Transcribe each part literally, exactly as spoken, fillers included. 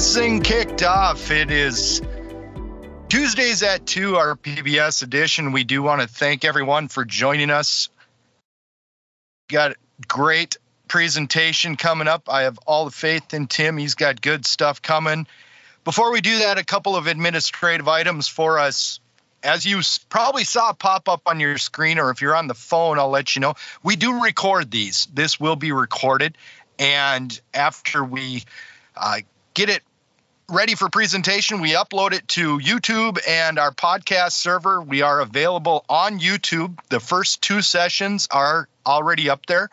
this thing kicked off. It is Tuesdays at two, our P B S edition. We do want to thank everyone for joining us. Got a great presentation coming up. I have all the faith in Tim. He's got good stuff coming. Before we do that, a couple of administrative items for us. As you probably saw pop up on your screen, or if you're on the phone, I'll let you know. We do record these. This will be recorded. And after we uh, get it ready for presentation, we upload it to YouTube and our podcast server. We are available on YouTube. The first two sessions are already up there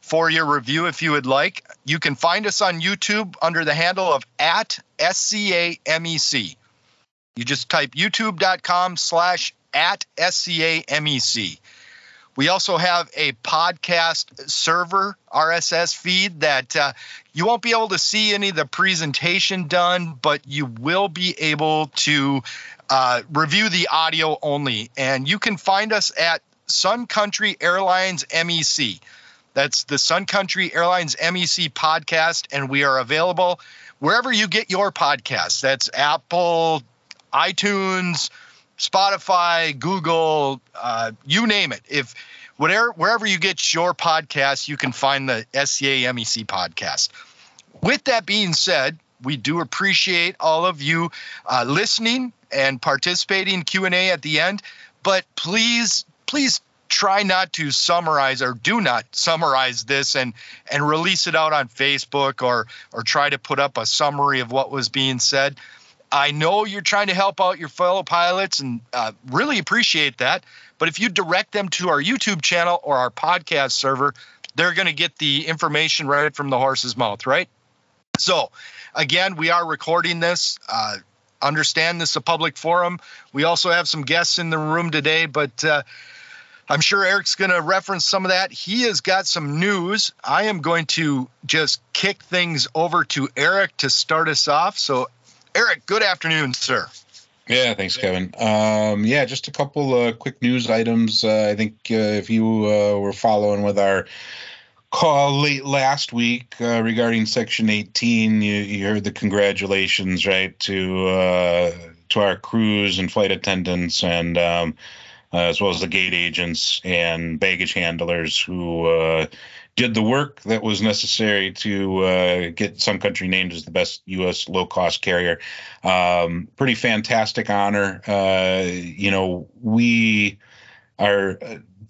for your review if you would like. You can find us on YouTube under the handle of at S C A M E C. You just type youtube.com slash at S C A M E C. We also have a podcast server R S S feed that uh, you won't be able to see any of the presentation done, but you will be able to uh, review the audio only. And you can find us at Sun Country Airlines M E C. That's the Sun Country Airlines M E C podcast, and we are available wherever you get your podcasts. That's Apple, iTunes, Spotify, Google, uh, you name it. If whatever, wherever you get your podcast, you can find the S C A M E C podcast. With that being said, we do appreciate all of you uh, listening and participating in Q and A at the end. But please, please try not to summarize or do not summarize this and and release it out on Facebook or or try to put up a summary of what was being said. I know you're trying to help out your fellow pilots and uh, really appreciate that. But if you direct them to our YouTube channel or our podcast server, they're going to get the information right from the horse's mouth, right? So, again, we are recording this. Uh, understand this is a public forum. We also have some guests in the room today, but uh, I'm sure Eric's going to reference some of that. He has got some news. I am going to just kick things over to Eric to start us off. So, Eric, good afternoon, sir. Yeah, thanks, Kevin. Um, yeah, just a couple uh, quick news items. Uh, I think uh, if you uh, were following with our call late last week uh, regarding Section eighteen, you, you heard the congratulations, right, to uh, to our crews and flight attendants, and um, uh, as well as the gate agents and baggage handlers who uh, did the work that was necessary to uh, get Sun Country named as the best U S low-cost carrier. Um, pretty fantastic honor. Uh, you know, we are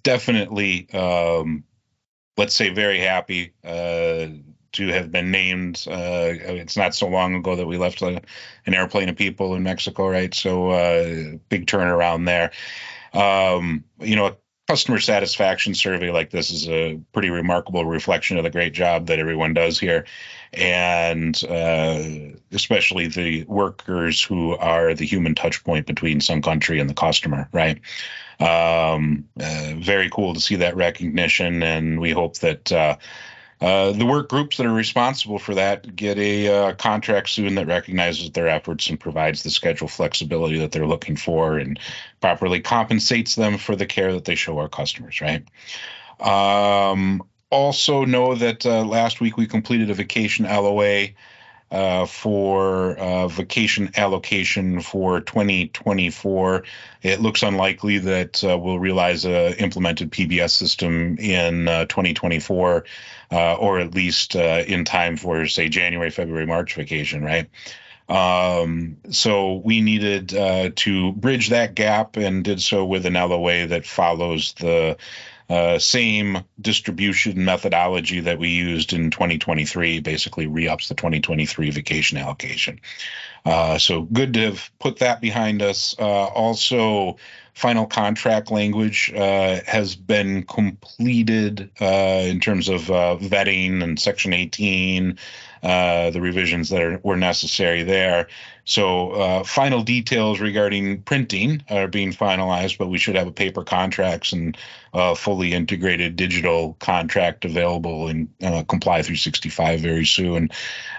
definitely, um, let's say, very happy uh, to have been named. Uh, it's not so long ago that we left a, an airplane of people in Mexico, right? So uh, big turnaround there. Um, you know, customer satisfaction survey like this is a pretty remarkable reflection of the great job that everyone does here, and uh, especially the workers who are the human touch point between Sun Country and the customer, right? Um, uh, very cool to see that recognition, and we hope that uh, uh, the work groups that are responsible for that get a uh, contract soon that recognizes their efforts and provides the schedule flexibility that they're looking for and properly compensates them for the care that they show our customers, right? Um, also know that uh, last week we completed a vacation L O A uh, for uh, vacation allocation for twenty twenty-four. It looks unlikely that uh, we'll realize an implemented P B S system in uh, twenty twenty-four, uh, or at least uh, in time for, say, January, February, March vacation, right? Um, so we needed uh, to bridge that gap and did so with an L O A that follows the uh, same distribution methodology that we used in twenty twenty-three, basically re-ups the twenty twenty-three vacation allocation. Uh, so good to have put that behind us. Uh, also, final contract language uh, has been completed uh, in terms of uh, vetting and Section eighteen, uh, the revisions that are, were necessary there. So uh, final details regarding printing are being finalized, but we should have a paper contracts and uh, fully integrated digital contract available in uh, Comply three sixty-five very soon.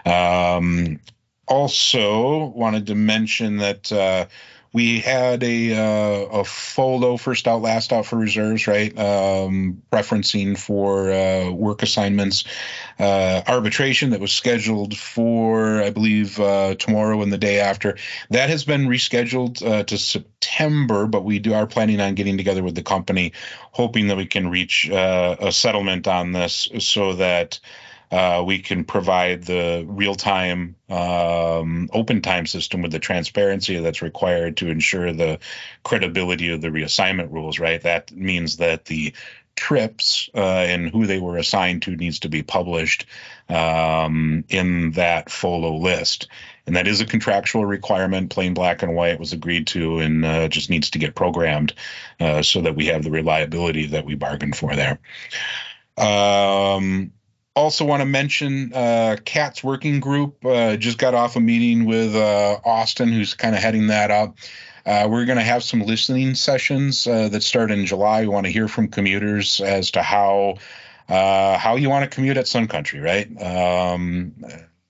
Um, also wanted to mention that uh, We had a uh, a FOLO, first out, last out for reserves, right? Um, referencing for uh, work assignments, uh, arbitration that was scheduled for, I believe, uh, tomorrow and the day after. That has been rescheduled uh, to September, but we do are planning on getting together with the company, hoping that we can reach uh, a settlement on this so that Uh, we can provide the real-time um, open time system with the transparency that's required to ensure the credibility of the reassignment rules, right? That means that the trips uh, and who they were assigned to needs to be published um, in that FOLO list. And that is a contractual requirement, plain black and white, was agreed to, and uh, just needs to get programmed uh, so that we have the reliability that we bargained for there. Um, Also want to mention uh, CATS working group uh, just got off a meeting with uh, Austin, who's kind of heading that up. Uh, we're going to have some listening sessions uh, that start in July. We want to hear from commuters as to how uh, how you want to commute at Sun Country, right? Um,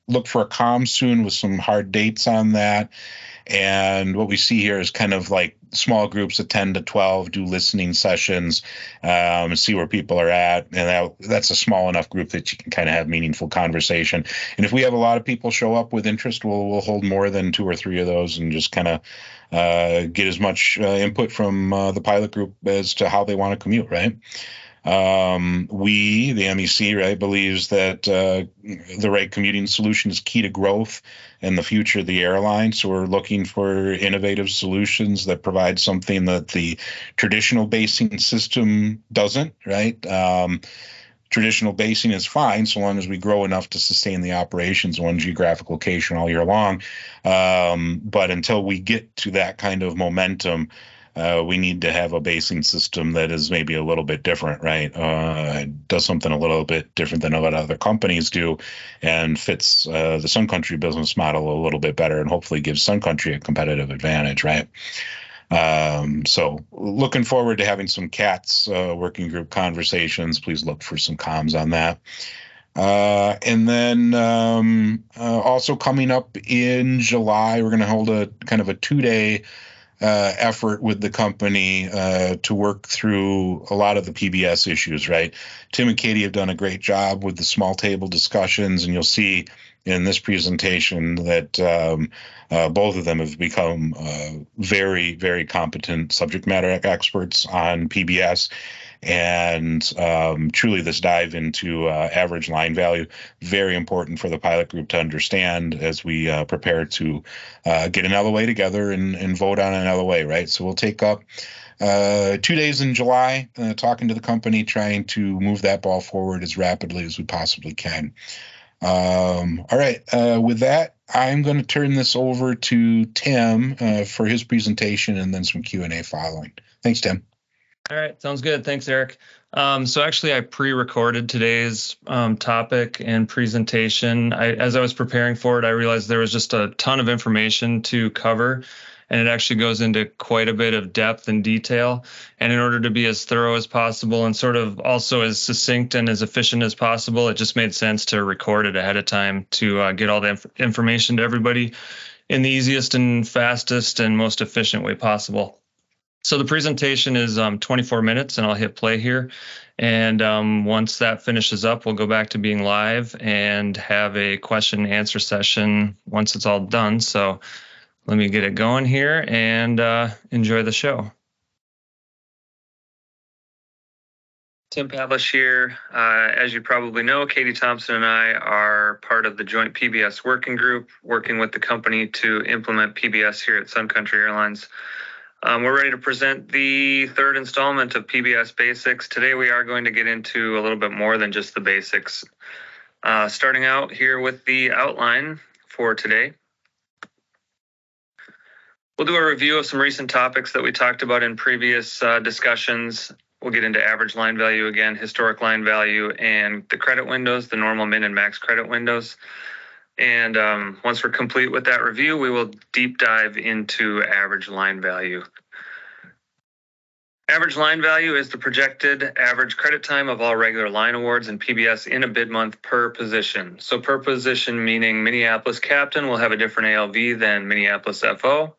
look for a comm soon with some hard dates on that. And what we see here is kind of like small groups of ten to twelve do listening sessions, um, see where people are at. And that, that's a small enough group that you can kind of have meaningful conversation. And if we have a lot of people show up with interest, we'll, we'll hold more than two or three of those and just kind of uh, get as much uh, input from uh, the pilot group as to how they want to commute, right? Um, we, the M E C, right, believes that uh, the right commuting solution is key to growth and the future of the airline. So we're looking for innovative solutions that provide something that the traditional basing system doesn't, right? Um, traditional basing is fine so long as we grow enough to sustain the operations in one geographic location all year long. Um, but until we get to that kind of momentum, Uh, we need to have a basing system that is maybe a little bit different, right? Uh, does something a little bit different than what other companies do and fits uh, the Sun Country business model a little bit better and hopefully gives Sun Country a competitive advantage, right? Um, so looking forward to having some CATS uh, working group conversations. Please look for some comms on that. Uh, and then um, uh, also coming up in July, we're going to hold a kind of a two-day Uh, effort with the company uh, to work through a lot of the P B S issues, right? Tim and Katie have done a great job with the small table discussions, and you'll see in this presentation that um, uh, both of them have become uh, very, very competent subject matter experts on P B S. And um, truly, this dive into uh, average line value, very important for the pilot group to understand as we uh, prepare to uh, get an L O A together and, and vote on an L O A, right? So we'll take up uh, two days in July, uh, talking to the company, trying to move that ball forward as rapidly as we possibly can. Um, all right, uh, with that, I'm going to turn this over to Tim uh, for his presentation and then some Q and A following. Thanks, Tim. All right, sounds good. Thanks, Eric. Um, so actually, I pre-recorded today's um, topic and presentation. I, as I was preparing for it, I realized there was just a ton of information to cover, and it actually goes into quite a bit of depth and detail. And in order to be as thorough as possible and sort of also as succinct and as efficient as possible, it just made sense to record it ahead of time to uh, get all the inf- information to everybody in the easiest and fastest and most efficient way possible. So the presentation is um, twenty-four minutes, and I'll hit play here. And um, once that finishes up, we'll go back to being live and have a question and answer session once it's all done. So let me get it going here and uh, enjoy the show. Tim Pavlish here. Uh, as you probably know, Katie Thompson and I are part of the joint P B S working group, working with the company to implement P B S here at Sun Country Airlines. Um, we're ready to present the third installment of P B S Basics. Today we are going to get into a little bit more than just the basics. Uh, starting out here with the outline for today. We'll do a review of some recent topics that we talked about in previous uh, discussions. We'll get into average line value again, historic line value, and the credit windows, the normal, min, and max credit windows. And um, once we're complete with that review, we will deep dive into average line value. Average line value is the projected average credit time of all regular line awards and P B S in a bid month per position. So per position, meaning Minneapolis Captain will have a different A L V than Minneapolis F O.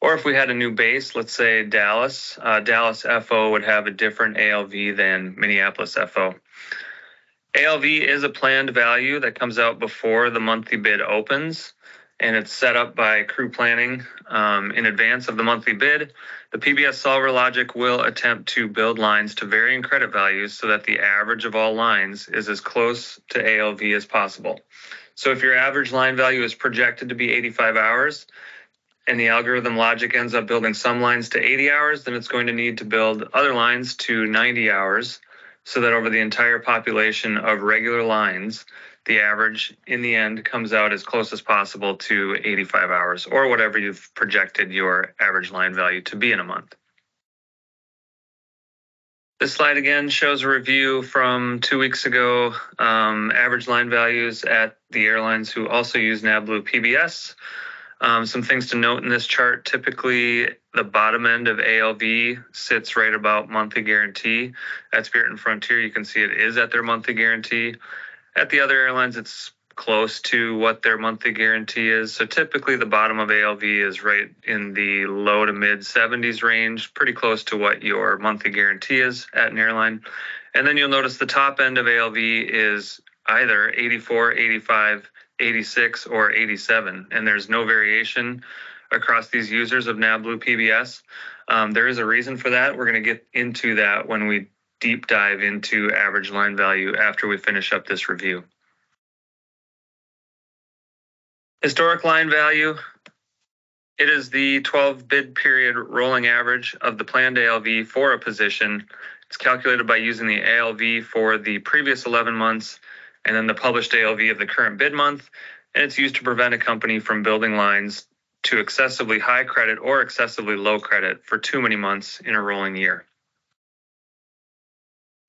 Or if we had a new base, let's say Dallas, uh, Dallas F O would have a different A L V than Minneapolis F O. A L V is a planned value that comes out before the monthly bid opens, and it's set up by crew planning um, in advance of the monthly bid. The P B S solver logic will attempt to build lines to varying credit values so that the average of all lines is as close to A L V as possible. So if your average line value is projected to be eighty-five hours, and the algorithm logic ends up building some lines to eighty hours, then it's going to need to build other lines to ninety hours so that over the entire population of regular lines, the average in the end comes out as close as possible to eighty-five hours or whatever you've projected your average line value to be in a month. This slide again shows a review from two weeks ago, um, average line values at the airlines who also use NavBlue P B S. Um, some things to note in this chart, typically the bottom end of A L V sits right about monthly guarantee. At Spirit and Frontier, you can see it is at their monthly guarantee. At the other airlines, it's close to what their monthly guarantee is. So typically the bottom of A L V is right in the low to mid seventies range, pretty close to what your monthly guarantee is at an airline. And then you'll notice the top end of A L V is either eighty-four, eighty-five, eighty-six, or eighty-seven, and there's no variation across these users of NavBlue P B S. Um, there is a reason for that. We're going to get into that when we deep dive into average line value after we finish up this review. Historic line value. It is the twelve bid period rolling average of the planned A L V for a position. It's calculated by using the A L V for the previous eleven months and then the published A L V of the current bid month, and it's used to prevent a company from building lines to excessively high credit or excessively low credit for too many months in a rolling year.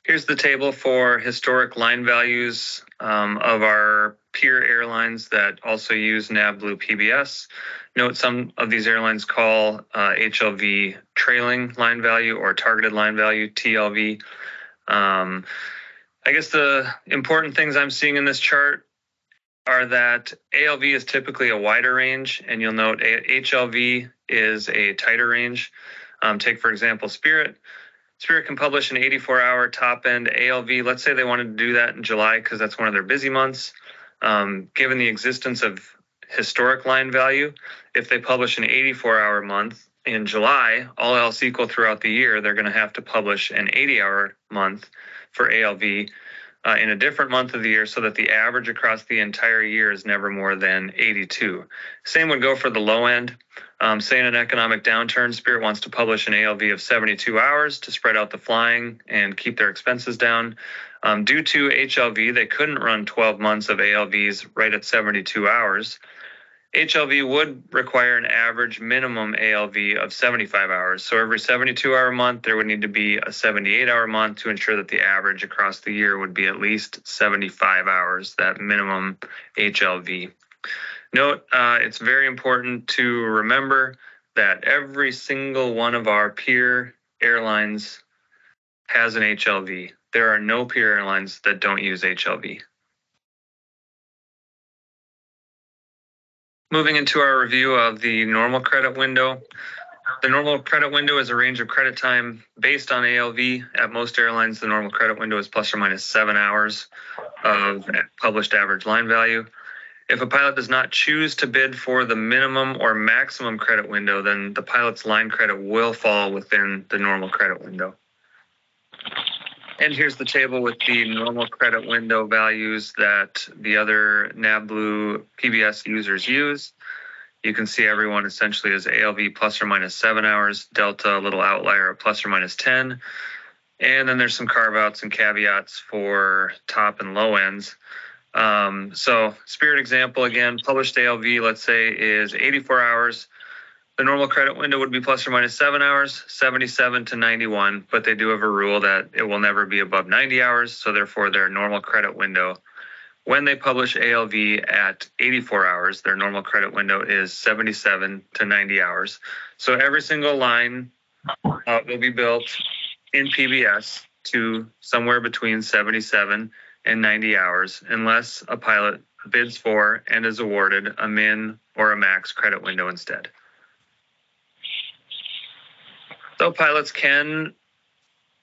Here's the table for historic line values um, of our peer airlines that also use NavBlue P B S. Note some of these airlines call uh, H L V trailing line value or targeted line value, T L V. Um, I guess the important things I'm seeing in this chart are that A L V is typically a wider range, and you'll note H L V is a tighter range. Um, take, for example, Spirit. Spirit can publish an eighty-four hour top-end A L V. Let's say they wanted to do that in July because that's one of their busy months. Um, given the existence of historic line value, if they publish an eighty-four hour month in July, all else equal throughout the year, they're going to have to publish an eighty hour month for A L V uh, in a different month of the year so that the average across the entire year is never more than eighty-two. Same would go for the low end. Um, say in an economic downturn, Spirit wants to publish an A L V of seventy-two hours to spread out the flying and keep their expenses down. Um, due to H L V, they couldn't run twelve months of A L Vs right at seventy-two hours. H L V would require an average minimum A L V of seventy-five hours. So every seventy-two hour month, there would need to be a seventy-eight hour month to ensure that the average across the year would be at least seventy-five hours, that minimum H L V. Note, uh, it's very important to remember that every single one of our peer airlines has an H L V. There are no peer airlines that don't use H L V. Moving into our review of the normal credit window. The normal credit window is a range of credit time based on A L V. At most airlines, the normal credit window is plus or minus seven hours of published average line value. If a pilot does not choose to bid for the minimum or maximum credit window, then the pilot's line credit will fall within the normal credit window. And here's the table with the normal credit window values that the other NavBlue P B S users use. You can see everyone essentially is A L V plus or minus seven hours, Delta, a little outlier, plus or minus ten. And then there's some carve-outs and caveats for top and low ends. Um, so Spirit example, again, published A L V, let's say, is eighty-four hours. The normal credit window would be plus or minus seven hours, seventy-seven to ninety-one, but they do have a rule that it will never be above ninety hours, so therefore their normal credit window, when they publish A L V at eighty-four hours, their normal credit window is seventy-seven to ninety hours. So every single line uh, will be built in P B S to somewhere between seventy-seven and ninety hours, unless a pilot bids for and is awarded a min or a max credit window instead. though pilots can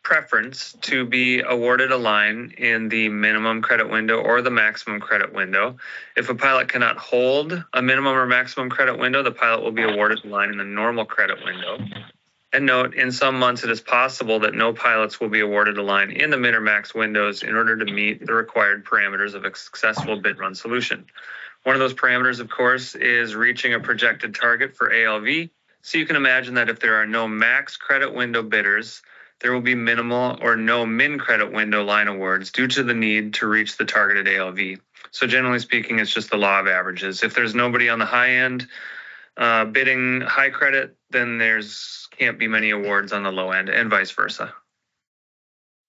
preference to be awarded a line in the minimum credit window or the maximum credit window. If a pilot cannot hold a minimum or maximum credit window, the pilot will be awarded a line in the normal credit window. And note, in some months, it is possible that no pilots will be awarded a line in the min or max windows in order to meet the required parameters of a successful bid run solution. One of those parameters, of course, is reaching a projected target for A L V. So you can imagine that if there are no max credit window bidders, there will be minimal or no min credit window line awards due to the need to reach the targeted A L V. So generally speaking, it's just the law of averages. If there's nobody on the high end uh, bidding high credit, then there's can't be many awards on the low end, and vice versa.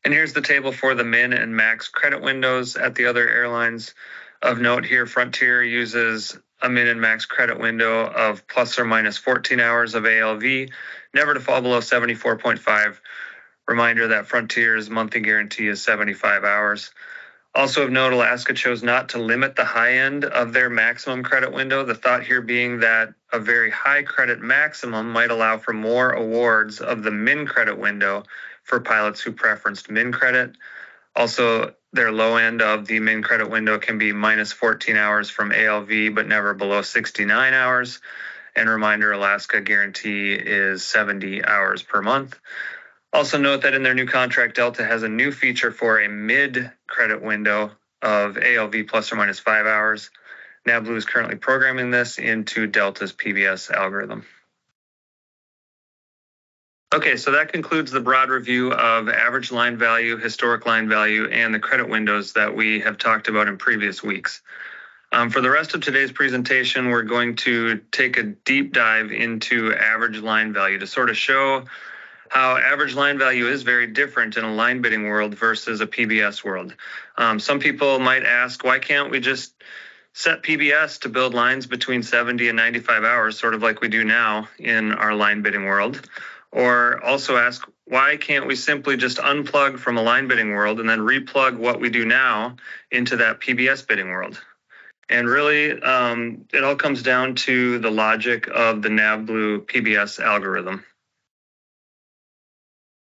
And here's the table for the min and max credit windows at the other airlines. Of note here, Frontier uses a min and max credit window of plus or minus fourteen hours of A L V, never to fall below seventy-four point five. Reminder that Frontier's monthly guarantee is seventy-five hours. Also of note, Alaska chose not to limit the high end of their maximum credit window, the thought here being that a very high credit maximum might allow for more awards of the min credit window for pilots who preferenced min credit. Also, their low end of the min credit window can be minus fourteen hours from A L V, but never below sixty-nine hours. And reminder, Alaska guarantee is seventy hours per month. Also note that in their new contract, Delta has a new feature for a mid-credit window of A L V plus or minus five hours. NavBlue is currently programming this into Delta's P B S algorithm. Okay, so that concludes the broad review of average line value, historic line value, and the credit windows that we have talked about in previous weeks. Um, for the rest of today's presentation, we're going to take a deep dive into average line value to sort of show how average line value is very different in a line bidding world versus a P B S world. Um, some people might ask, why can't we just set P B S to build lines between seventy and ninety-five hours, sort of like we do now in our line bidding world? Or also ask, why can't we simply just unplug from a line bidding world and then replug what we do now into that P B S bidding world? And really, um, it all comes down to the logic of the NavBlue P B S algorithm.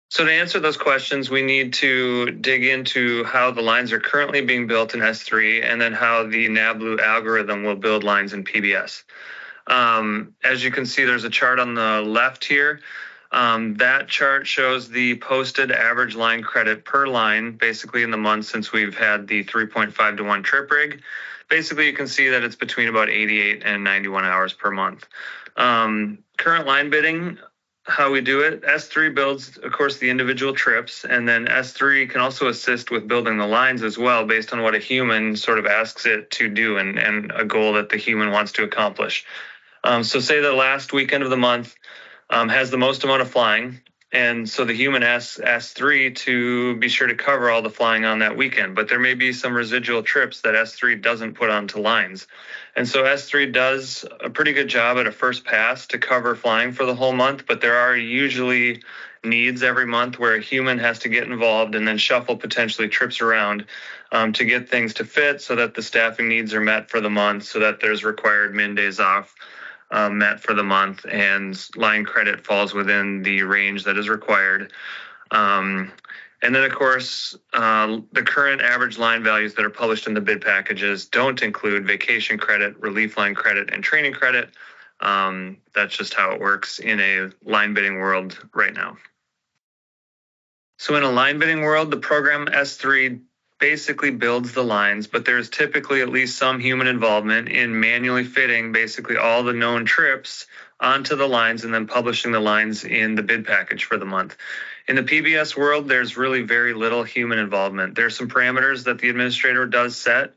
So to answer those questions, we need to dig into how the lines are currently being built in S three and then how the NavBlue algorithm will build lines in P B S. Um, as you can see, there's a chart on the left here. Um, that chart shows the posted average line credit per line, basically in the month since we've had the three point five to one trip rig. Basically, you can see that it's between about eighty-eight and ninety-one hours per month. Um, current line bidding, how we do it. S three builds, of course, the individual trips, and then S three can also assist with building the lines as well based on what a human sort of asks it to do and, and a goal that the human wants to accomplish. Um, so say the last weekend of the month um, has the most amount of flying, and so the human asks S three to be sure to cover all the flying on that weekend, but there may be some residual trips that S three doesn't put onto lines. And so S three does a pretty good job at a first pass to cover flying for the whole month, but there are usually needs every month where a human has to get involved and then shuffle potentially trips around um, to get things to fit so that the staffing needs are met for the month, so that there's required min days off Uh, met for the month, and line credit falls within the range that is required. Um, and then, of course, uh, the current average line values that are published in the bid packages don't include vacation credit, relief line credit, and training credit. Um, that's just how it works in a line bidding world right now. So in a line bidding world, the program S three basically builds the lines, but there's typically at least some human involvement in manually fitting basically all the known trips onto the lines and then publishing the lines in the bid package for the month. In the P B S world, there's really very little human involvement. There's some parameters that the administrator does set,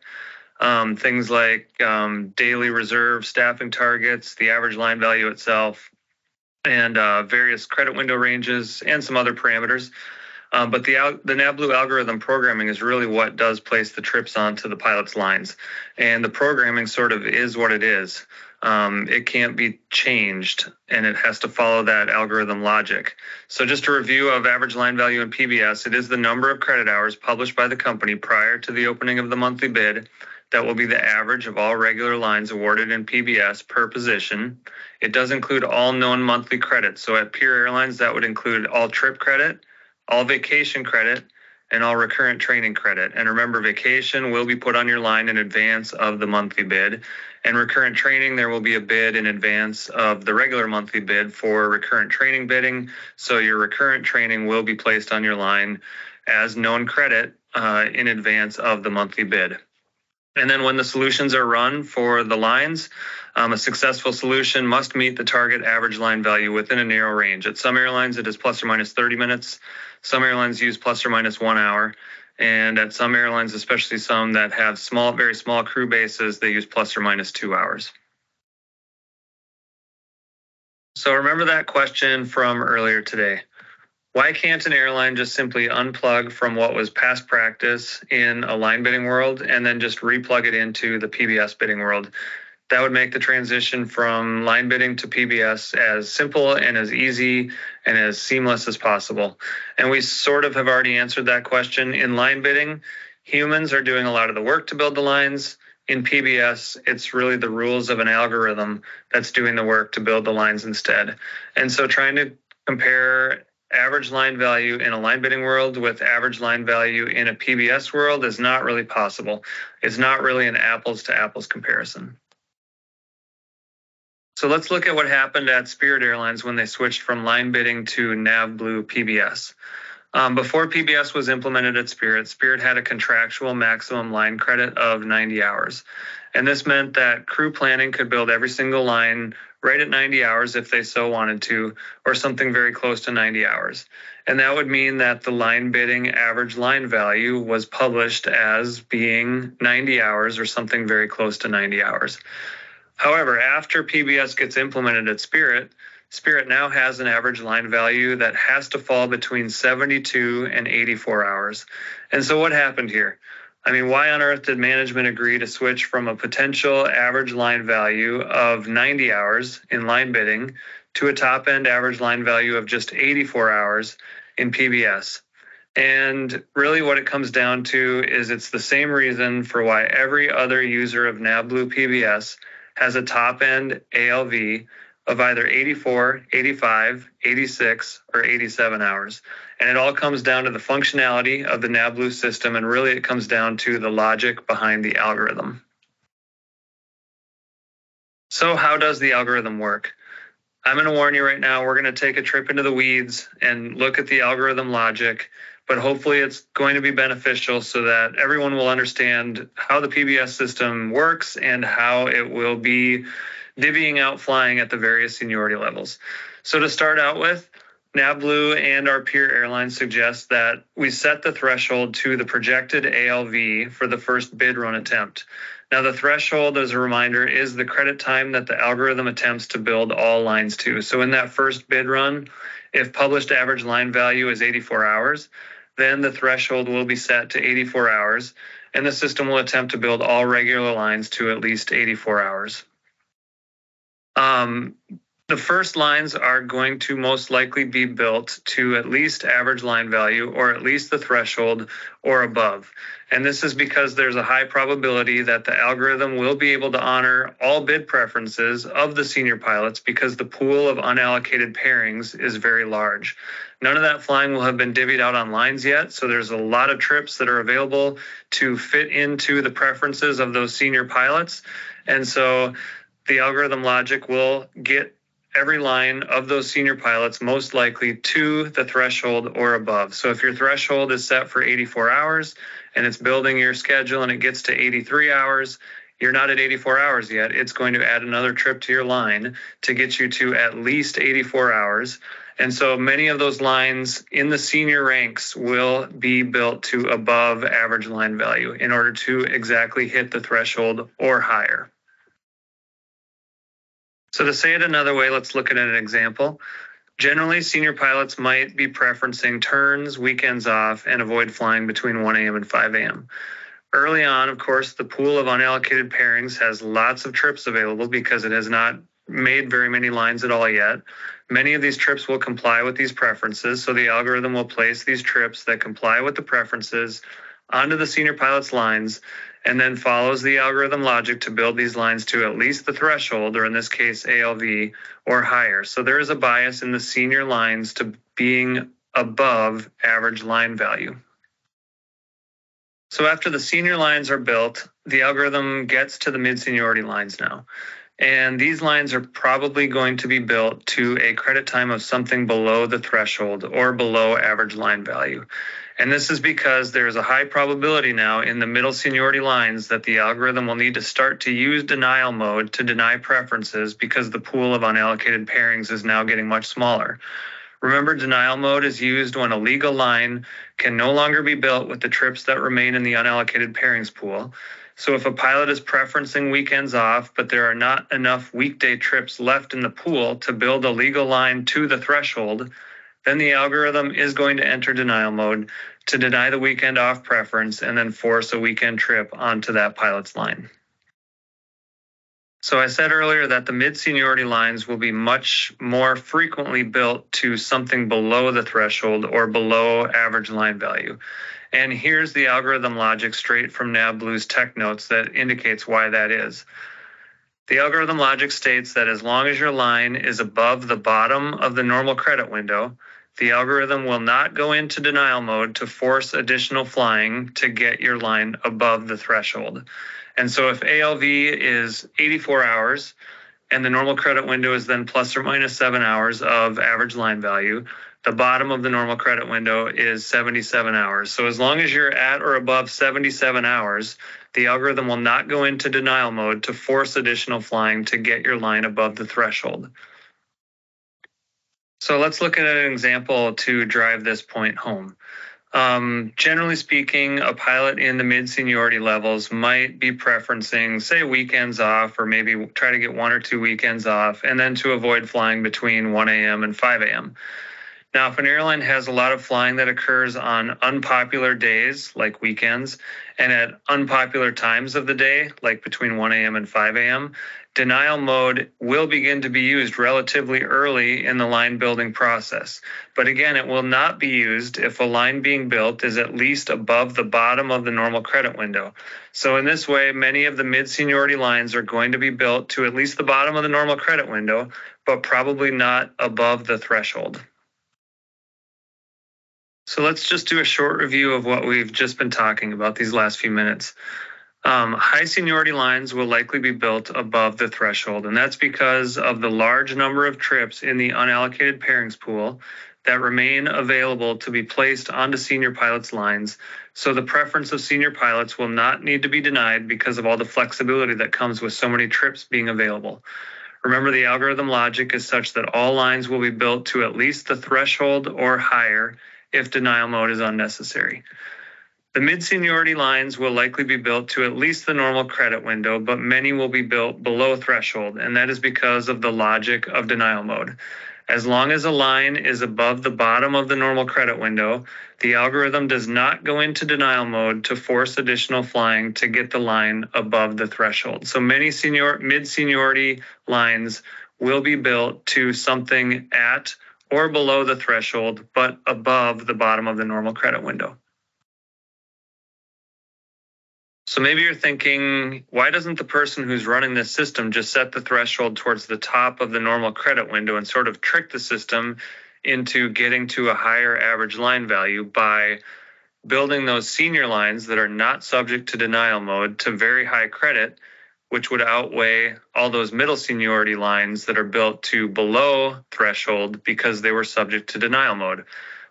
um, things like um, daily reserve staffing targets, the average line value itself, and uh, various credit window ranges and some other parameters. Um, but the the NavBlue algorithm programming is really what does place the trips onto the pilot's lines. And the programming sort of is what it is. Um, it can't be changed, and it has to follow that algorithm logic. So just a review of average line value in P B S, it is the number of credit hours published by the company prior to the opening of the monthly bid that will be the average of all regular lines awarded in P B S per position. It does include all known monthly credits. So at Pure Airlines, that would include all trip credit, all vacation credit, and all recurrent training credit. And remember, vacation will be put on your line in advance of the monthly bid. And recurrent training, there will be a bid in advance of the regular monthly bid for recurrent training bidding. So your recurrent training will be placed on your line as known credit uh, in advance of the monthly bid. And then when the solutions are run for the lines, um, a successful solution must meet the target average line value within a narrow range. At some airlines, it is plus or minus thirty minutes. Some airlines use plus or minus one hour. And at some airlines, especially some that have small, very small crew bases, they use plus or minus two hours. So remember that question from earlier today. Why can't an airline just simply unplug from what was past practice in a line bidding world and then just replug it into the P B S bidding world? That would make the transition from line bidding to P B S as simple and as easy and as seamless as possible. And we sort of have already answered that question. In line bidding, humans are doing a lot of the work to build the lines. In P B S, it's really the rules of an algorithm that's doing the work to build the lines instead. And so trying to compare average line value in a line bidding world with average line value in a P B S world is not really possible. It's not really an apples to apples comparison. So let's look at what happened at Spirit Airlines when they switched from line bidding to NavBlue P B S. Um, before P B S was implemented at Spirit, Spirit had a contractual maximum line credit of ninety hours. And this meant that crew planning could build every single line right at ninety hours if they so wanted to, or something very close to ninety hours. And that would mean that the line bidding average line value was published as being ninety hours or something very close to ninety hours. However, after P B S gets implemented at Spirit, Spirit now has an average line value that has to fall between seventy-two and eighty-four hours. And so what happened here? I mean, why on earth did management agree to switch from a potential average line value of ninety hours in line bidding to a top-end average line value of just eighty-four hours in P B S? And really what it comes down to is it's the same reason for why every other user of NavBlue P B S has a top-end A L V of either eighty-four, eighty-five, eighty-six, or eighty-seven hours. And it all comes down to the functionality of the NavBlue system, and really it comes down to the logic behind the algorithm. So how does the algorithm work? I'm gonna warn you right now, we're gonna take a trip into the weeds and look at the algorithm logic, but hopefully it's going to be beneficial so that everyone will understand how the P B S system works and how it will be divvying out flying at the various seniority levels. So to start out with, NavBlue and our peer airlines suggest that we set the threshold to the projected A L V for the first bid run attempt. Now the threshold, as a reminder, is the credit time that the algorithm attempts to build all lines to. So in that first bid run, if published average line value is eighty-four hours, then the threshold will be set to eighty-four hours, and the system will attempt to build all regular lines to at least eighty-four hours. Um, the first lines are going to most likely be built to at least average line value or at least the threshold or above. And this is because there's a high probability that the algorithm will be able to honor all bid preferences of the senior pilots because the pool of unallocated pairings is very large. None of that flying will have been divvied out on lines yet, so there's a lot of trips that are available to fit into the preferences of those senior pilots. And so the algorithm logic will get every line of those senior pilots most likely to the threshold or above. So if your threshold is set for eighty-four hours and it's building your schedule and it gets to eighty-three hours, you're not at eighty-four hours yet. It's going to add another trip to your line to get you to at least eighty-four hours. And so many of those lines in the senior ranks will be built to above average line value in order to exactly hit the threshold or higher. So to say it another way, let's look at an example. Generally, senior pilots might be preferencing turns, weekends off, and avoid flying between one a.m. and five a.m. Early on, of course, the pool of unallocated pairings has lots of trips available because it has not made very many lines at all yet. Many of these trips will comply with these preferences, so the algorithm will place these trips that comply with the preferences onto the senior pilot's lines, and then follows the algorithm logic to build these lines to at least the threshold, or in this case, A L V, or higher. So there is a bias in the senior lines to being above average line value. So after the senior lines are built, the algorithm gets to the mid-seniority lines now. And these lines are probably going to be built to a credit time of something below the threshold or below average line value. And this is because there is a high probability now in the middle seniority lines that the algorithm will need to start to use denial mode to deny preferences because the pool of unallocated pairings is now getting much smaller. Remember, denial mode is used when a legal line can no longer be built with the trips that remain in the unallocated pairings pool. So if a pilot is preferencing weekends off, but there are not enough weekday trips left in the pool to build a legal line to the threshold, then the algorithm is going to enter denial mode to deny the weekend off preference and then force a weekend trip onto that pilot's line. So I said earlier that the mid-seniority lines will be much more frequently built to something below the threshold or below average line value. And here's the algorithm logic straight from NavBlue's tech notes that indicates why that is. The algorithm logic states that as long as your line is above the bottom of the normal credit window, the algorithm will not go into denial mode to force additional flying to get your line above the threshold. And so if A L V is eighty-four hours and the normal credit window is then plus or minus seven hours of average line value, the bottom of the normal credit window is seventy-seven hours. So as long as you're at or above seventy-seven hours, the algorithm will not go into denial mode to force additional flying to get your line above the threshold. So let's look at an example to drive this point home. Um, generally speaking, a pilot in the mid-seniority levels might be preferencing, say, weekends off, or maybe try to get one or two weekends off, and then to avoid flying between one a.m. and five a.m. Now, if an airline has a lot of flying that occurs on unpopular days, like weekends, and at unpopular times of the day, like between one a.m. and five a.m., denial mode will begin to be used relatively early in the line building process. But again, it will not be used if a line being built is at least above the bottom of the normal credit window. So in this way, many of the mid-seniority lines are going to be built to at least the bottom of the normal credit window, but probably not above the threshold. So let's just do a short review of what we've just been talking about these last few minutes. Um, high seniority lines will likely be built above the threshold, and that's because of the large number of trips in the unallocated pairings pool that remain available to be placed onto senior pilots' lines. So the preference of senior pilots will not need to be denied because of all the flexibility that comes with so many trips being available. Remember, the algorithm logic is such that all lines will be built to at least the threshold or higher if denial mode is unnecessary. The mid-seniority lines will likely be built to at least the normal credit window, but many will be built below threshold, and that is because of the logic of denial mode. As long as a line is above the bottom of the normal credit window, the algorithm does not go into denial mode to force additional flying to get the line above the threshold. So many senior mid-seniority lines will be built to something at or below the threshold, but above the bottom of the normal credit window. So maybe you're thinking, why doesn't the person who's running this system just set the threshold towards the top of the normal credit window and sort of trick the system into getting to a higher average line value by building those senior lines that are not subject to denial mode to very high credit, which would outweigh all those middle seniority lines that are built to below threshold because they were subject to denial mode?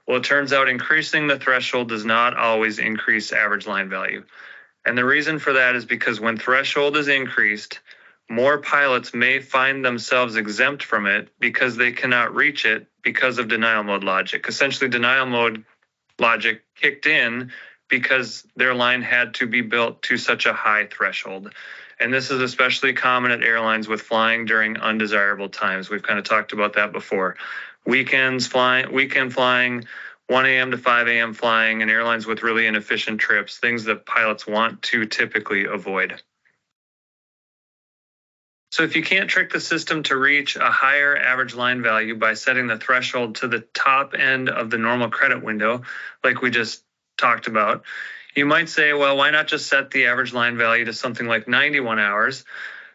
Well, it turns out increasing the threshold does not always increase average line value. And the reason for that is because when threshold is increased, more pilots may find themselves exempt from it because they cannot reach it because of denial mode logic. Essentially, denial mode logic kicked in because their line had to be built to such a high threshold. And this is especially common at airlines with flying during undesirable times. We've kind of talked about that before. Weekends flying, weekend flying, one a.m. to five a.m. flying, and airlines with really inefficient trips, things that pilots want to typically avoid. So if you can't trick the system to reach a higher average line value by setting the threshold to the top end of the normal credit window, like we just talked about, You might say, well, why not just set the average line value to something like ninety-one hours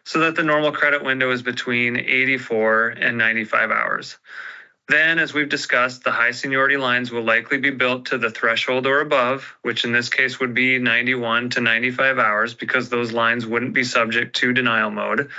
so that the normal credit window is between eighty-four and ninety-five hours. Then, as we've discussed, the high seniority lines will likely be built to the threshold or above, which in this case would be ninety-one to ninety-five hours because those lines wouldn't be subject to denial mode.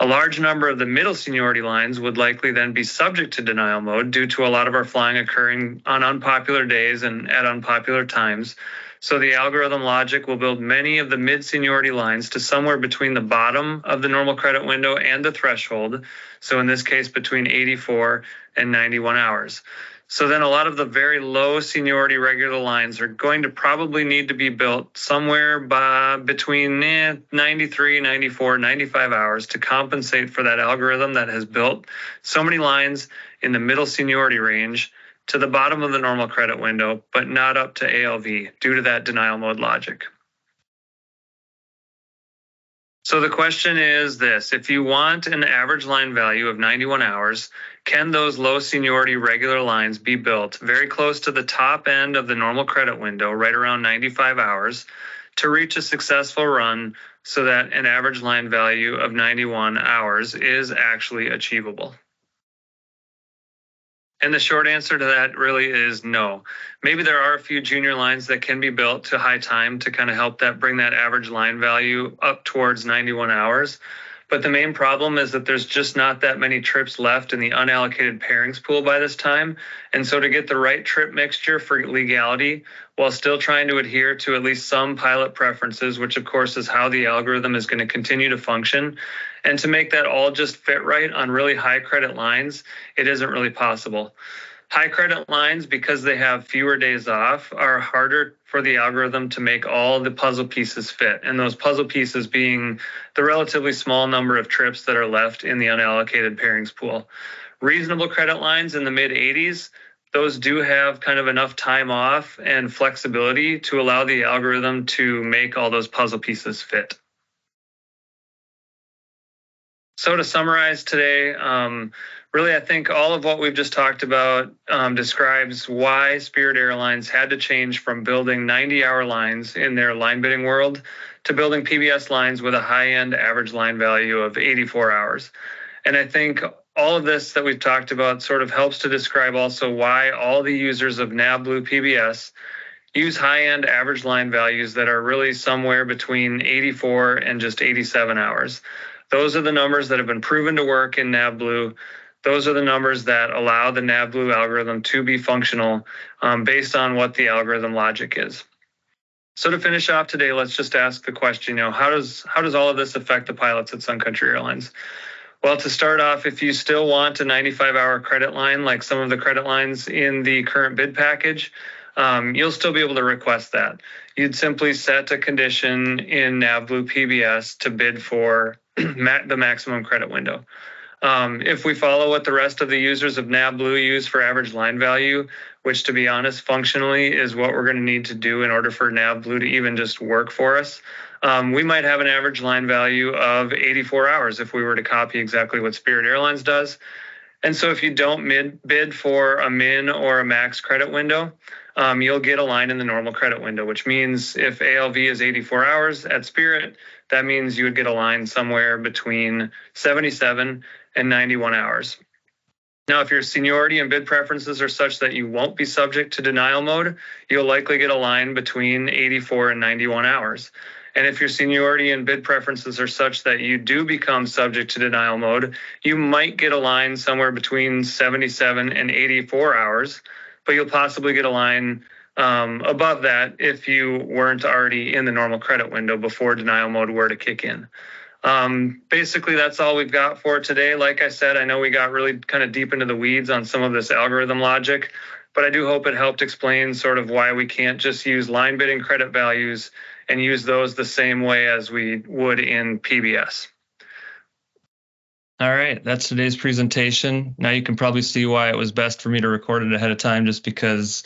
A large number of the middle seniority lines would likely then be subject to denial mode due to a lot of our flying occurring on unpopular days and at unpopular times. So the algorithm logic will build many of the mid-seniority lines to somewhere between the bottom of the normal credit window and the threshold, so in this case between eighty-four and ninety-one hours. So then a lot of the very low seniority regular lines are going to probably need to be built somewhere by between eh, ninety-three, ninety-four, ninety-five hours to compensate for that algorithm that has built so many lines in the middle seniority range to the bottom of the normal credit window, but not up to A L V due to that denial mode logic. So the question is this: if you want an average line value of ninety-one hours, can those low seniority regular lines be built very close to the top end of the normal credit window, right around ninety-five hours, to reach a successful run so that an average line value of ninety-one hours is actually achievable? And the short answer to that really is no. Maybe there are a few junior lines that can be built to high time to kind of help that bring that average line value up towards ninety-one hours. But the main problem is that there's just not that many trips left in the unallocated pairings pool by this time. And so to get the right trip mixture for legality while still trying to adhere to at least some pilot preferences, which of course is how the algorithm is going to continue to function, and to make that all just fit right on really high credit lines, it isn't really possible. High credit lines, because they have fewer days off, are harder for the algorithm to make all the puzzle pieces fit. And those puzzle pieces being the relatively small number of trips that are left in the unallocated pairings pool. Reasonable credit lines in the mid eighties, those do have kind of enough time off and flexibility to allow the algorithm to make all those puzzle pieces fit. So to summarize today, um, really, I think all of what we've just talked about um, describes why Spirit Airlines had to change from building ninety-hour lines in their line bidding world to building P B S lines with a high-end average line value of eighty-four hours. And I think all of this that we've talked about sort of helps to describe also why all the users of NavBlue P B S use high-end average line values that are really somewhere between eighty-four and just eighty-seven hours. Those are the numbers that have been proven to work in NavBlue. Those are the numbers that allow the NavBlue algorithm to be functional um, based on what the algorithm logic is. So to finish off today, let's just ask the question, you know, how does how does all of this affect the pilots at Sun Country Airlines? Well, to start off, if you still want a ninety-five hour credit line, like some of the credit lines in the current bid package, Um, you'll still be able to request that. You'd simply set a condition in NavBlue P B S to bid for the maximum credit window. Um, if we follow what the rest of the users of NavBlue use for average line value, which to be honest, functionally is what we're going to need to do in order for NavBlue to even just work for us, um, we might have an average line value of eighty-four hours if we were to copy exactly what Spirit Airlines does. And so if you don't mid- bid for a min or a max credit window, Um, you'll get a line in the normal credit window, which means if A L V is eighty-four hours at Spirit, that means you would get a line somewhere between seventy-seven and ninety-one hours. Now, if your seniority and bid preferences are such that you won't be subject to denial mode, you'll likely get a line between eighty-four and ninety-one hours. And if your seniority and bid preferences are such that you do become subject to denial mode, you might get a line somewhere between seventy-seven and eighty-four hours. But you'll possibly get a line um, above that if you weren't already in the normal credit window before denial mode were to kick in. Um, basically, that's all we've got for today. Like I said, I know we got really kind of deep into the weeds on some of this algorithm logic, but I do hope it helped explain sort of why we can't just use line bidding credit values and use those the same way as we would in P B S. All right, that's today's presentation. Now you can probably see why it was best for me to record it ahead of time, just because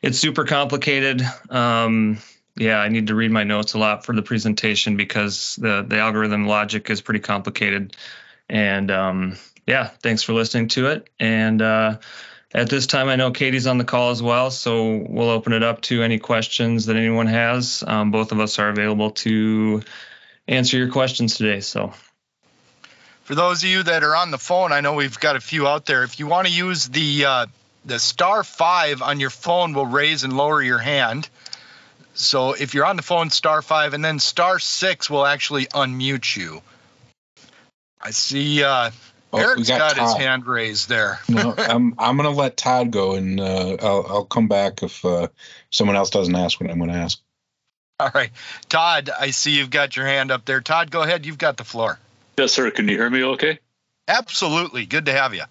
it's super complicated. Um, yeah, I need to read my notes a lot for the presentation because the, the algorithm logic is pretty complicated. And um, yeah, thanks for listening to it. And uh, At this time, I know Katie's on the call as well, so we'll open it up to any questions that anyone has. Um, both of us are available to answer your questions today. So, for those of you that are on the phone, I know we've got a few out there. If you want to use the uh, the star five on your phone, will raise and lower your hand. So if you're on the phone, star five, and then star six will actually unmute you. I see. Uh, Well, Eric's got, got his hand raised there. No, I'm I'm going to let Todd go, and uh, I'll I'll come back if uh, someone else doesn't ask what I'm going to ask. All right, Todd, I see you've got your hand up there. Todd, go ahead. You've got the floor. Yes, sir. Can you hear me okay? Absolutely. Good to have you.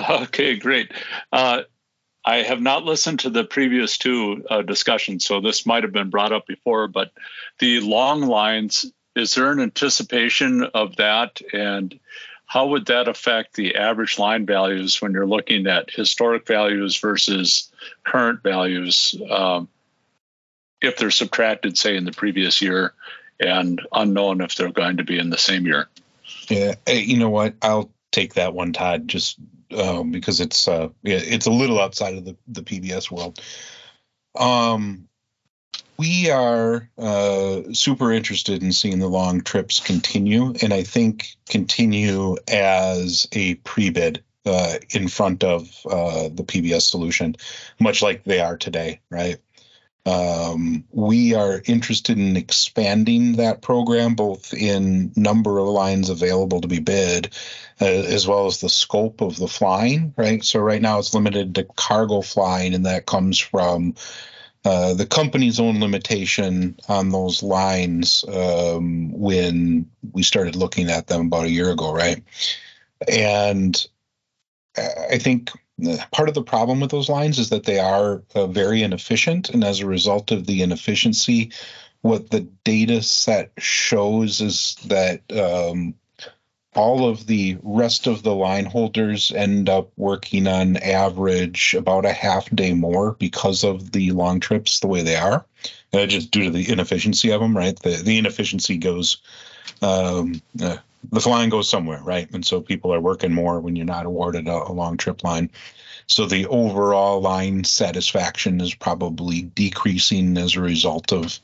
Okay, great. Uh, I have not listened to the previous two uh, discussions, so this might have been brought up before, but the long lines, is there an anticipation of that, and how would that affect the average line values when you're looking at historic values versus current values um, if they're subtracted, say, in the previous year and unknown if they're going to be in the same year? Yeah, hey, you know what? I'll take that one, Todd, just um, because it's uh, it's a little outside of the, the P B S world. Um, we are uh, super interested in seeing the long trips continue, and I think continue as a pre-bid uh, in front of uh, the P B S solution, much like they are today, right? Um, we are interested in expanding that program, both in number of lines available to be bid, uh, as well as the scope of the flying, right? So right now it's limited to cargo flying, and that comes from Uh, the company's own limitation on those lines um, when we started looking at them about a year ago, right? And I think part of the problem with those lines is that they are uh, very inefficient. And as a result of the inefficiency, what the data set shows is that um, all of the rest of the line holders end up working on average about a half day more because of the long trips the way they are, uh, just due to the inefficiency of them, right? The the inefficiency goes, um, uh, the flying goes somewhere, right? And so people are working more when you're not awarded a, a long trip line. So the overall line satisfaction is probably decreasing as a result of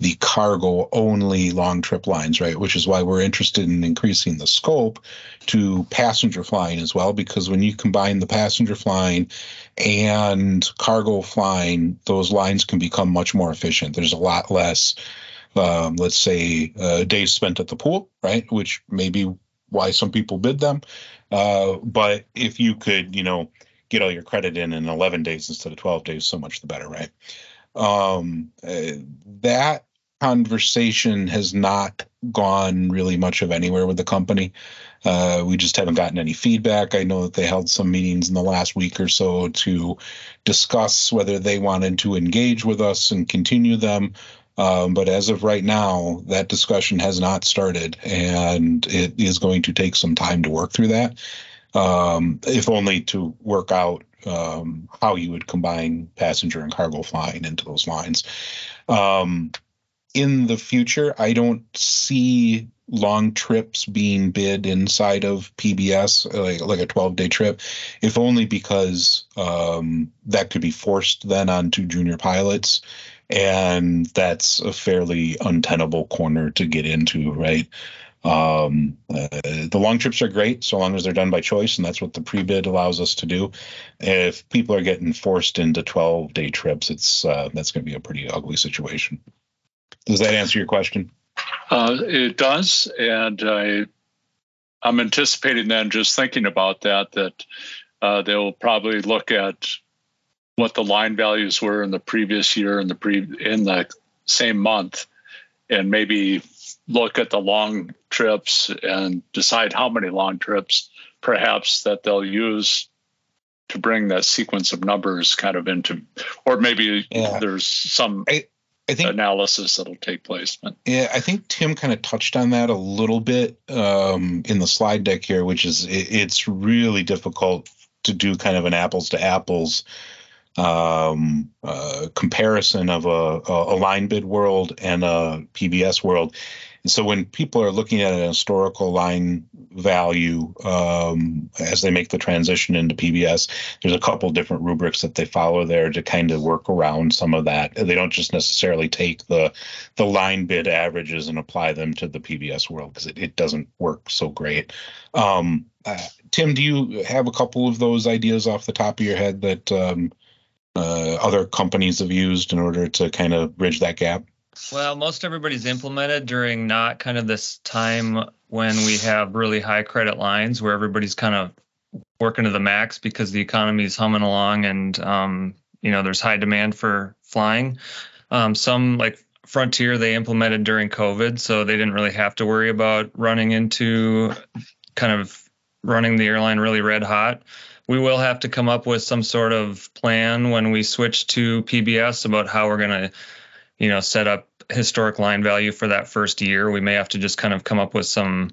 the cargo-only long trip lines, right? Which is why we're interested in increasing the scope to passenger flying as well, because when you combine the passenger flying and cargo flying, those lines can become much more efficient. There's a lot less, um, let's say, uh, days spent at the pool, right? Which may be why some people bid them. Uh, but if you could, you know, get all your credit in in eleven days instead of twelve days, so much the better, right? Um, uh, that conversation has not gone really much of anywhere with the company. Uh, we just haven't gotten any feedback. I know that they held some meetings in the last week or so to discuss whether they wanted to engage with us and continue them. Um, but as of right now, that discussion has not started, and it is going to take some time to work through that. Um, if only to work out um, how you would combine passenger and cargo flying into those lines. Um, in the future, I don't see long trips being bid inside of P B S, like, like a twelve-day trip, if only because um, that could be forced then onto junior pilots, and that's a fairly untenable corner to get into, right? Um, uh, the long trips are great so long as they're done by choice, and that's what the pre-bid allows us to do. If people are getting forced into twelve-day trips, it's uh, that's going to be a pretty ugly situation. Does that answer your question? Uh, it does, and I, I'm anticipating then, just thinking about that, that uh, they'll probably look at what the line values were in the previous year and the pre in the same month, and maybe look at the long trips and decide how many long trips perhaps that they'll use to bring that sequence of numbers kind of into, or maybe yeah. there's some I, I think, analysis that'll take place. But. Yeah, I think Tim kind of touched on that a little bit um, in the slide deck here, which is it, it's really difficult to do kind of an apples to apples Um, uh, comparison of a, a line bid world and a P B S world. And so when people are looking at a historical line value um, as they make the transition into P B S. There's a couple different rubrics that they follow there to kind of work around some of that. They don't just necessarily take the the line bid averages and apply them to the P B S world, because it, it doesn't work so great. Um, uh, Tim, do you have a couple of those ideas off the top of your head that um, uh, other companies have used in order to kind of bridge that gap? Well, most everybody's implemented during not kind of this time when we have really high credit lines where everybody's kind of working to the max because the economy is humming along and, um, you know, there's high demand for flying. Um, some like Frontier, they implemented during COVID, so they didn't really have to worry about running into kind of running the airline really red hot. We will have to come up with some sort of plan when we switch to P B S about how we're going to, you know, set up historic line value for that first year. We may have to just kind of come up with some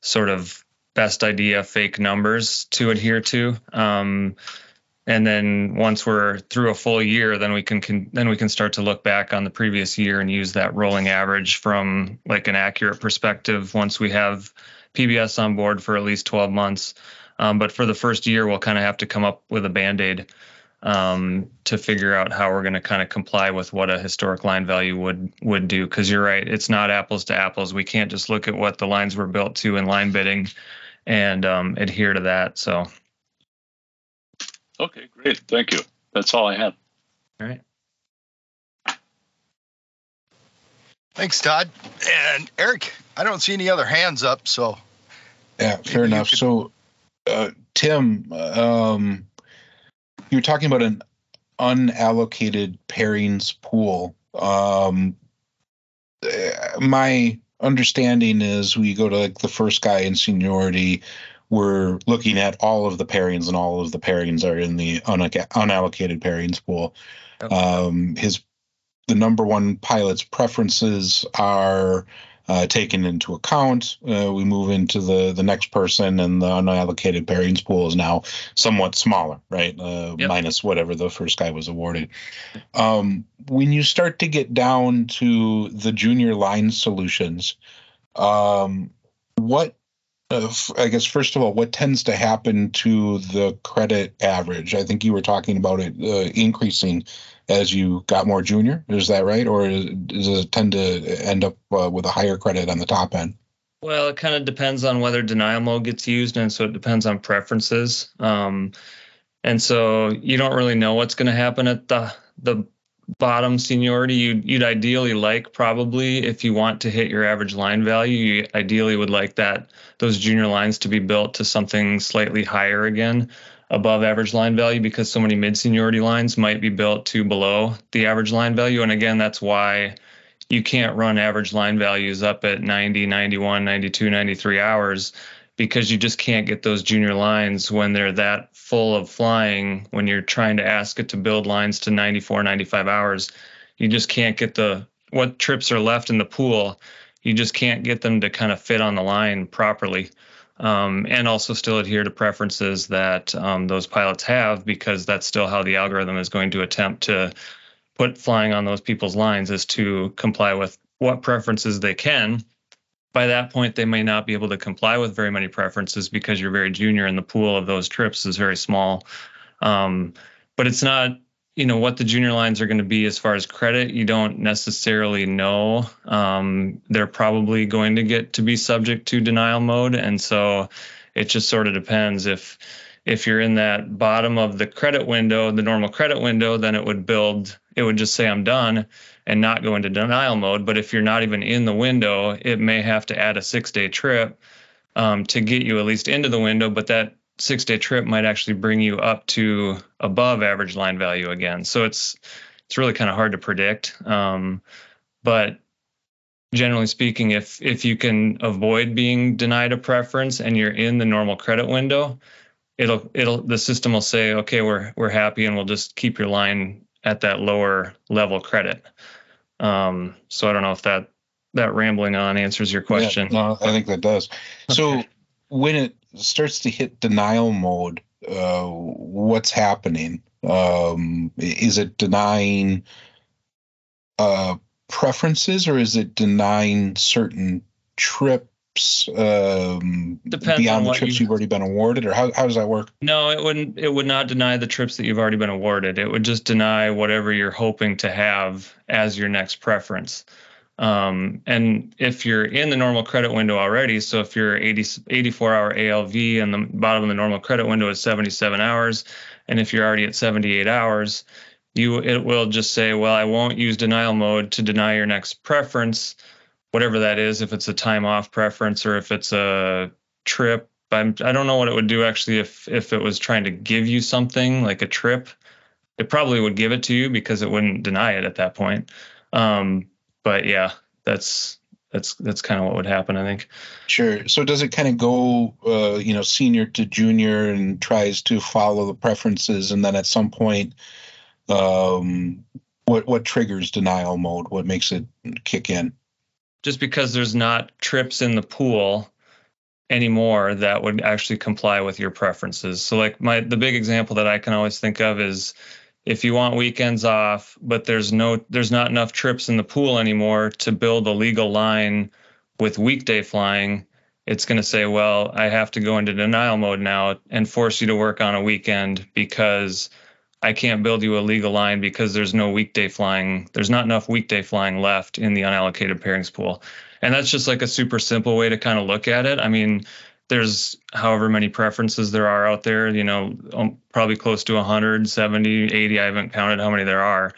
sort of best idea, fake numbers to adhere to. Um, and then once we're through a full year, then we can, can then we can start to look back on the previous year and use that rolling average from like an accurate perspective once we have P B S on board for at least twelve months. Um, but for the first year, we'll kind of have to come up with a Band-Aid Um, to figure out how we're going to kind of comply with what a historic line value would would do. Because you're right, it's not apples to apples. We can't just look at what the lines were built to in line bidding and um, adhere to that. So, okay, great. Thank you. That's all I have. All right. Thanks, Todd. And Eric, I don't see any other hands up. So, yeah, fair enough. Could... So, uh, Tim, um, you were talking about an unallocated pairings pool. Um, my understanding is we go to like the first guy in seniority. We're looking at all of the pairings, and all of the pairings are in the un- unallocated pairings pool. Okay. Um, his the number one pilot's preferences are uh, taken into account. Uh, we move into the, the next person, and the unallocated pairings pool is now somewhat smaller, right? Uh, yep. Minus whatever the first guy was awarded. Um, when you start to get down to the junior line solutions, um, what, uh, f- I guess, first of all, what tends to happen to the credit average? I think you were talking about it uh, increasing as you got more junior, is that right? Or is, does it tend to end up uh, with a higher credit on the top end? Well, it kind of depends on whether denial mode gets used, and so it depends on preferences. Um, and so you don't really know what's going to happen at the the bottom seniority. You'd, you'd ideally like, probably, if you want to hit your average line value, you ideally would like that those junior lines to be built to something slightly higher again, above average line value, because so many mid-seniority lines might be built to below the average line value. And again, that's why you can't run average line values up at ninety, ninety-one, ninety-two, ninety-three hours, because you just can't get those junior lines when they're that full of flying. When you're trying to ask it to build lines to ninety-four, ninety-five hours, you just can't get the, what trips are left in the pool, you just can't get them to kind of fit on the line properly. Um, and also still adhere to preferences that um, those pilots have, because that's still how the algorithm is going to attempt to put flying on those people's lines, is to comply with what preferences they can. By that point, they may not be able to comply with very many preferences because you're very junior and the pool of those trips is very small. Um, but it's not, you know, what the junior lines are going to be as far as credit, you don't necessarily know. Um, they're probably going to get to be subject to denial mode. And so it just sort of depends. If if you're in that bottom of the credit window, the normal credit window, then it would build, it would just say I'm done and not go into denial mode. But if you're not even in the window, it may have to add a six-day trip um, to get you at least into the window. But that six-day trip might actually bring you up to above average line value again. So it's it's really kind of hard to predict. Um, but generally speaking, if if you can avoid being denied a preference and you're in the normal credit window, it'll it'll the system will say, okay, we're we're happy, and we'll just keep your line at that lower level credit. Um, so I don't know if that that rambling on answers your question. Yeah, no, I think that does. So when it starts to hit denial mode, uh, what's happening? Um, is it denying uh, preferences, or is it denying certain trip trips um, beyond the trips you... you've already been awarded, or how, how does that work? No, it wouldn't. It would not deny the trips that you've already been awarded. It would just deny whatever you're hoping to have as your next preference. Um, and if you're in the normal credit window already, so if your eighty, eighty-four hour A L V and the bottom of the normal credit window is seventy-seven hours, and if you're already at seventy-eight hours, you it will just say, well, I won't use denial mode to deny your next preference, whatever that is, if it's a time off preference or if it's a trip. I'm, I don't know what it would do actually if if it was trying to give you something like a trip. It probably would give it to you because it wouldn't deny it at that point. Um, But yeah, that's that's that's kind of what would happen, I think. Sure. So does it kind of go, uh, you know, senior to junior and tries to follow the preferences, and then at some point, um, what what triggers denial mode? What makes it kick in? Just because there's not trips in the pool anymore that would actually comply with your preferences. So like my the big example that I can always think of is, if you want weekends off, but there's no, there's not enough trips in the pool anymore to build a legal line with weekday flying, it's going to say, well, I have to go into denial mode now and force you to work on a weekend because I can't build you a legal line because there's no weekday flying. There's not enough weekday flying left in the unallocated pairings pool. And that's just like a super simple way to kind of look at it. I mean, there's however many preferences there are out there, you know, probably close to one hundred seventy, eighty. I haven't counted how many there are.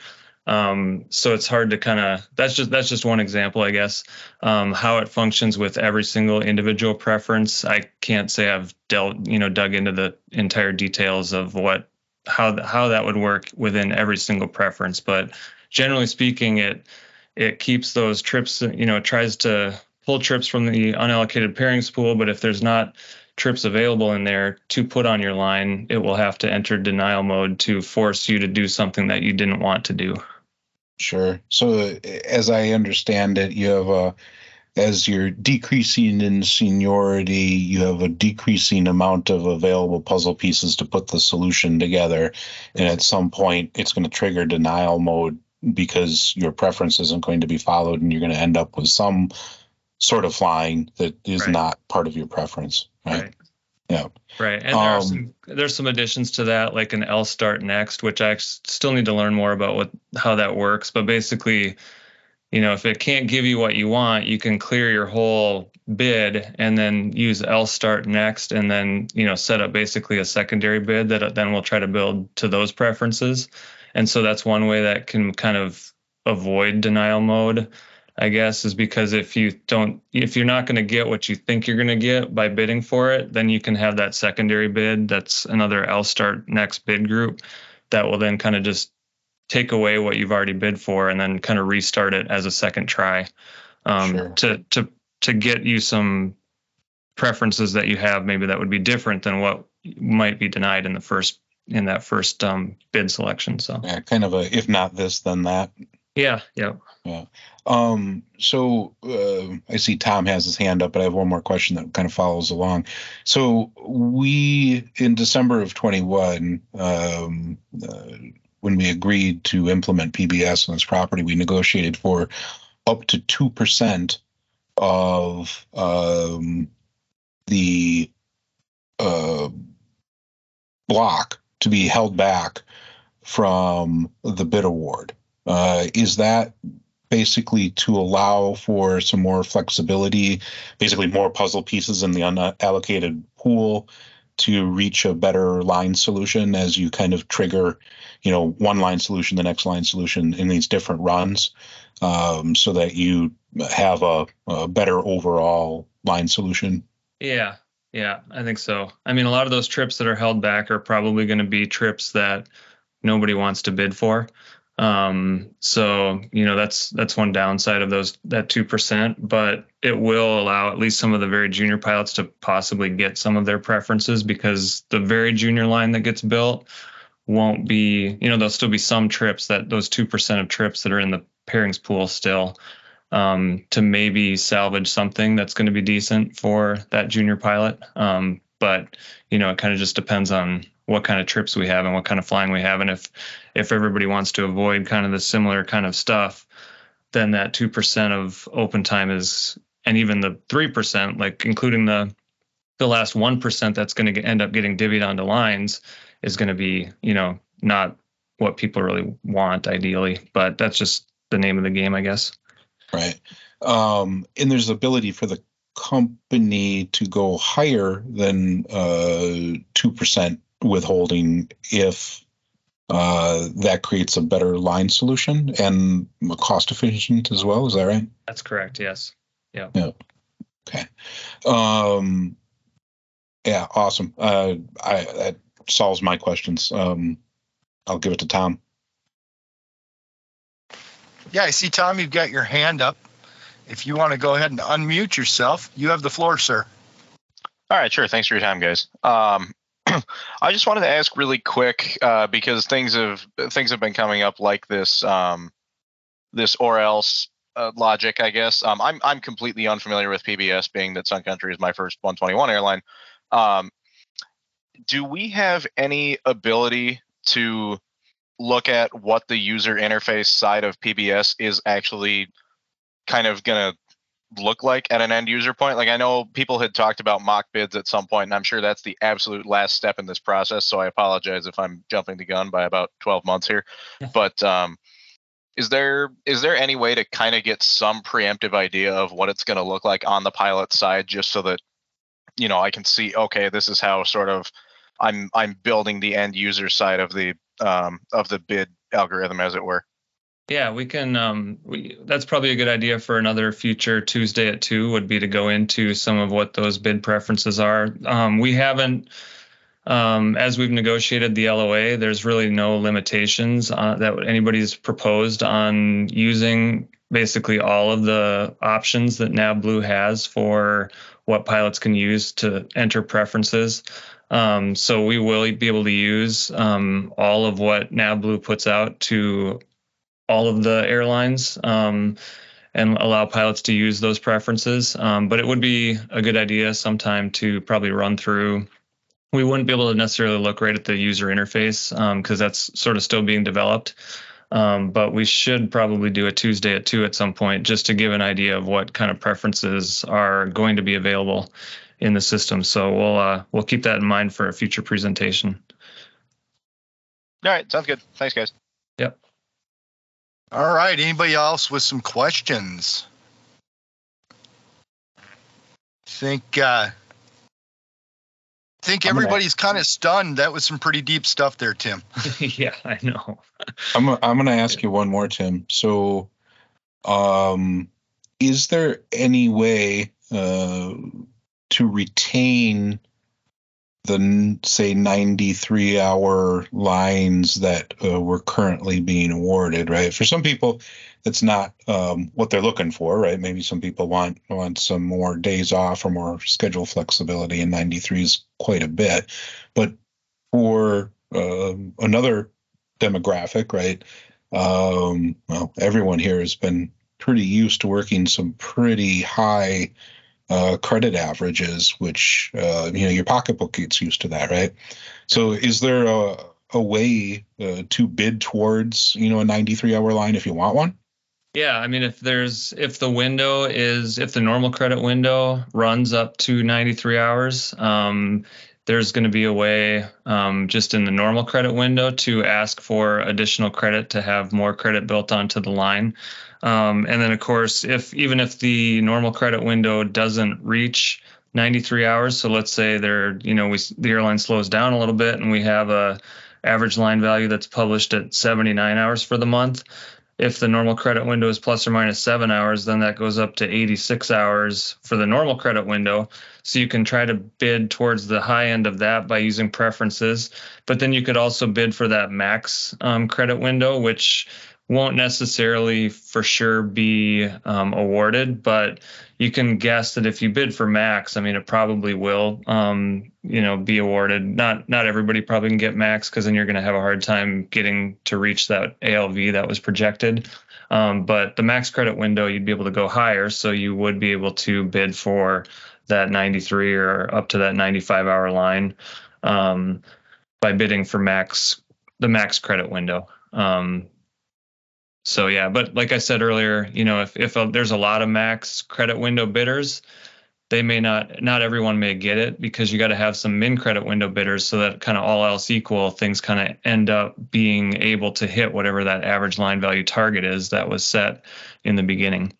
Um, so it's hard to kind of, that's just that's just one example, I guess, um, how it functions with every single individual preference. I can't say I've dealt, you know, dug into the entire details of what how how that would work within every single preference. But generally speaking, it it keeps those trips, you know, it tries to pull trips from the unallocated pairings pool, but if there's not trips available in there to put on your line, it will have to enter denial mode to force you to do something that you didn't want to do. Sure. So as I understand it, you have a, as you're decreasing in seniority, you have a decreasing amount of available puzzle pieces to put the solution together. And at some point, it's going to trigger denial mode because your preference isn't going to be followed and you're going to end up with some sort of flying that is right. not part of your preference, right? right. Yeah. Right. And um, there are some, there's some additions to that, like an L start next, which I still need to learn more about what how that works. But basically, you know, if it can't give you what you want, you can clear your whole bid and then use L start next and then, you know, set up basically a secondary bid that then we'll try to build to those preferences. And so that's one way that can kind of avoid denial mode, I guess, is because if you don't, if you're not going to get what you think you're going to get by bidding for it, then you can have that secondary bid. That's another L start next bid group that will then kind of just take away what you've already bid for and then kind of restart it as a second try um, sure. to to to get you some preferences that you have maybe that would be different than what might be denied in the first in that first um, bid selection. So yeah, kind of a if not this then that. Yeah. Yeah. Yeah. Um, so uh, I see Tom has his hand up, but I have one more question that kind of follows along. So we, in December of twenty-one, um, uh, when we agreed to implement P B S on this property, we negotiated for up to two percent of um, the uh, block to be held back from the bid award. Uh, is that basically to allow for some more flexibility, basically more puzzle pieces in the unallocated pool to reach a better line solution as you kind of trigger, you know, one line solution, the next line solution in these different runs, um, so that you have a, a better overall line solution? Yeah, yeah, I think so. I mean, a lot of those trips that are held back are probably going to be trips that nobody wants to bid for. Um, so, you know, that's, that's one downside of those, that two percent, but it will allow at least some of the very junior pilots to possibly get some of their preferences because the very junior line that gets built won't be, you know, there'll still be some trips that those two percent of trips that are in the pairings pool still, um, to maybe salvage something that's going to be decent for that junior pilot. Um, but, you know, it kind of just depends on what kind of trips we have and what kind of flying we have. And if, if everybody wants to avoid kind of the similar kind of stuff, then that two percent of open time is and even the three percent, like including the the last one percent that's going to end up getting divvied onto lines is going to be, you know, not what people really want ideally, but that's just the name of the game, I guess. Right. Um, and there's ability for the company to go higher than uh, two percent withholding if uh, that creates a better line solution and cost efficient as well. Is that right? That's correct. Yes. Yeah. Yeah. Okay. Um, yeah. Awesome. Uh, I, that solves my questions. Um, I'll give it to Tom. Yeah, I see, Tom, you've got your hand up. If you want to go ahead and unmute yourself, you have the floor, sir. All right, sure. Thanks for your time, guys. Um, I just wanted to ask really quick uh, because things have things have been coming up like this um, this or else uh, logic, I guess. Um, I'm I'm completely unfamiliar with P B S, being that Sun Country is my first one twenty-one airline. Um, do we have any ability to look at what the user interface side of P B S is actually kind of going to look like at an end user point? Like, I know people had talked about mock bids at some point, and I'm sure that's the absolute last step in this process. So I apologize if I'm jumping the gun by about twelve months here, but um, is there, is there any way to kind of get some preemptive idea of what it's going to look like on the pilot side, just so that, you know, I can see, okay, this is how sort of I'm, I'm building the end user side of the, um, of the bid algorithm, as it were? Yeah, we can. Um, we, that's probably a good idea for another future Tuesday at two. Would be to go into some of what those bid preferences are. Um, we haven't, um, as we've negotiated the L O A. There's really no limitations uh, that anybody's proposed on using basically all of the options that NavBlue has for what pilots can use to enter preferences. Um, so we will be able to use um, all of what NavBlue puts out to all of the airlines um, and allow pilots to use those preferences. Um, but it would be a good idea sometime to probably run through. We wouldn't be able to necessarily look right at the user interface because um, that's sort of still being developed. Um, but we should probably do a Tuesday at two at some point just to give an idea of what kind of preferences are going to be available in the system. So we'll uh, we'll keep that in mind for a future presentation. All right, sounds good. Thanks, guys. Yep. All right, anybody else with some questions? Think uh, think everybody's kind of stunned. That was some pretty deep stuff there, Tim. Yeah, I know. I'm I'm going to ask you one more, Tim. So, um, is there any way uh, to retain the, say, ninety-three hour lines that uh, we're currently being awarded, right? For some people, that's not um, what they're looking for, right? Maybe some people want want some more days off or more schedule flexibility, and ninety-three is quite a bit. But for uh, another demographic, right? Um, well, everyone here has been pretty used to working some pretty high Uh, credit averages, which, uh, you know, your pocketbook gets used to that, right? So is there a, a way uh, to bid towards, you know, a ninety-three hour line if you want one? Yeah, I mean, if there's, if the window is, if the normal credit window runs up to ninety-three hours, um, there's going to be a way um, just in the normal credit window to ask for additional credit to have more credit built onto the line. Um, and then, of course, if even if the normal credit window doesn't reach ninety-three hours, so let's say there, you know, we, the airline slows down a little bit and we have a average line value that's published at seventy-nine hours for the month. If the normal credit window is plus or minus seven hours, then that goes up to eighty-six hours for the normal credit window. So you can try to bid towards the high end of that by using preferences. But then you could also bid for that max um, credit window, which won't necessarily for sure be um, awarded, but you can guess that if you bid for max, I mean, it probably will, um, you know, be awarded. Not not everybody probably can get max, because then you're going to have a hard time getting to reach that A L V that was projected. Um, but the max credit window, you'd be able to go higher, so you would be able to bid for that ninety-three or up to that ninety-five hour line um, by bidding for max, the max credit window. Um, So yeah, but like I said earlier, you know, if if a, there's a lot of max credit window bidders, they may not, not everyone may get it, because you got to have some min credit window bidders so that kind of all else equal, things kind of end up being able to hit whatever that average line value target is that was set in the beginning.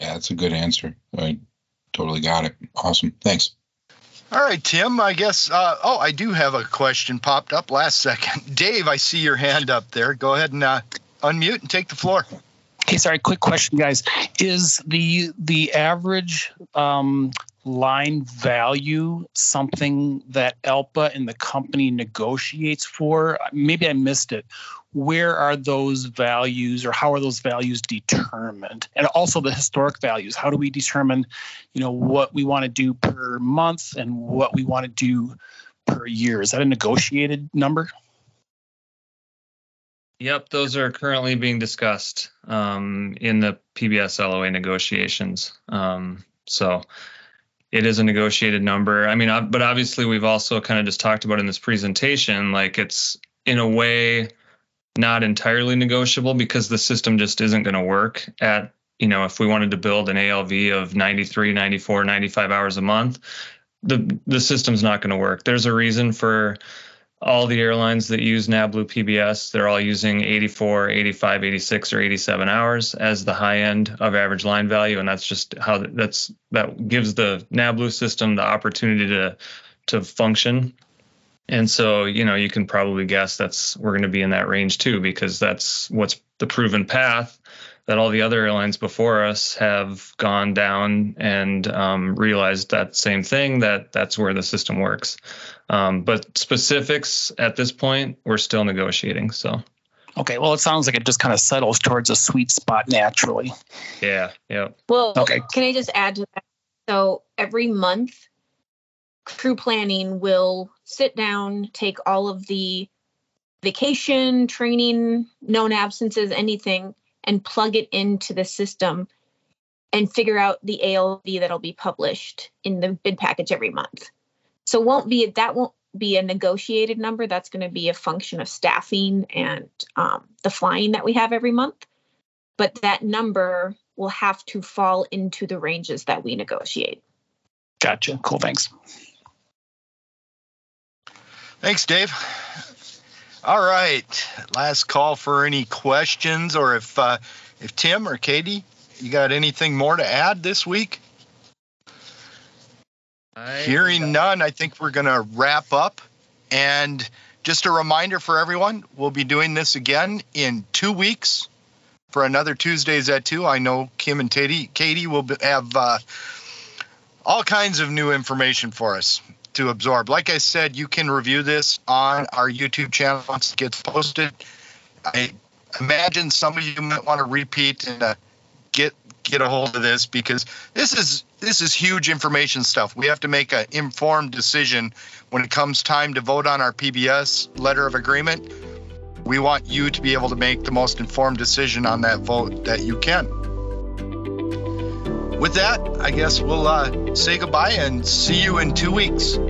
Yeah, that's a good answer. I totally got it. Awesome. Thanks. All right, Tim, I guess, uh, oh, I do have a question popped up last second. Dave, I see your hand up there. Go ahead and uh, unmute and take the floor. Okay, sorry, quick question, guys. Is the the average um, line value something that E L P A and the company negotiates for? Maybe I missed it. Where are those values, or how are those values determined? And also the historic values. How do we determine, you know, what we want to do per month and what we want to do per year? Is that a negotiated number? Yep, those are currently being discussed um, in the P B S L O A negotiations. Um, so it is a negotiated number. I mean, I, but obviously we've also kind of just talked about in this presentation, like it's in a way not entirely negotiable, because the system just isn't going to work at, you know, if we wanted to build an A L V of ninety-three, ninety-four, ninety-five hours a month, the the system's not going to work. There's a reason for all the airlines that use NavBlue P B S, they're all using eighty-four, eighty-five, eighty-six, or eighty-seven hours as the high end of average line value, and that's just how that's that gives the NavBlue system the opportunity to to function. And so, you know, you can probably guess that's we're going to be in that range too, because that's what's the proven path that all the other airlines before us have gone down and um, realized that same thing, that that's where the system works. Um, but specifics at this point, we're still negotiating. So, okay, well, it sounds like it just kind of settles towards a sweet spot naturally. Yeah, yeah. Well, okay. Can I just add to that? So every month, crew planning will sit down, take all of the vacation, training, known absences, anything, and plug it into the system and figure out the A L V that'll be published in the bid package every month. So won't be that won't be a negotiated number. That's going to be a function of staffing and um, the flying that we have every month. But that number will have to fall into the ranges that we negotiate. Gotcha. Cool. Thanks. Thanks, Dave. All right, last call for any questions, or if uh, if Tim or Katie, you got anything more to add this week? I Hearing none, I think we're going to wrap up. And just a reminder for everyone, we'll be doing this again in two weeks for another Tuesdays at two. I know Kim and Katie, Katie will have uh, all kinds of new information for us to absorb. Like I said, you can review this on our YouTube channel once it gets posted. I imagine some of you might want to repeat and uh, get get a hold of this, because this is this is huge information stuff. We have to make an informed decision when it comes time to vote on our P B S letter of agreement. We want you to be able to make the most informed decision on that vote that you can. With that, I guess we'll uh, say goodbye and see you in two weeks.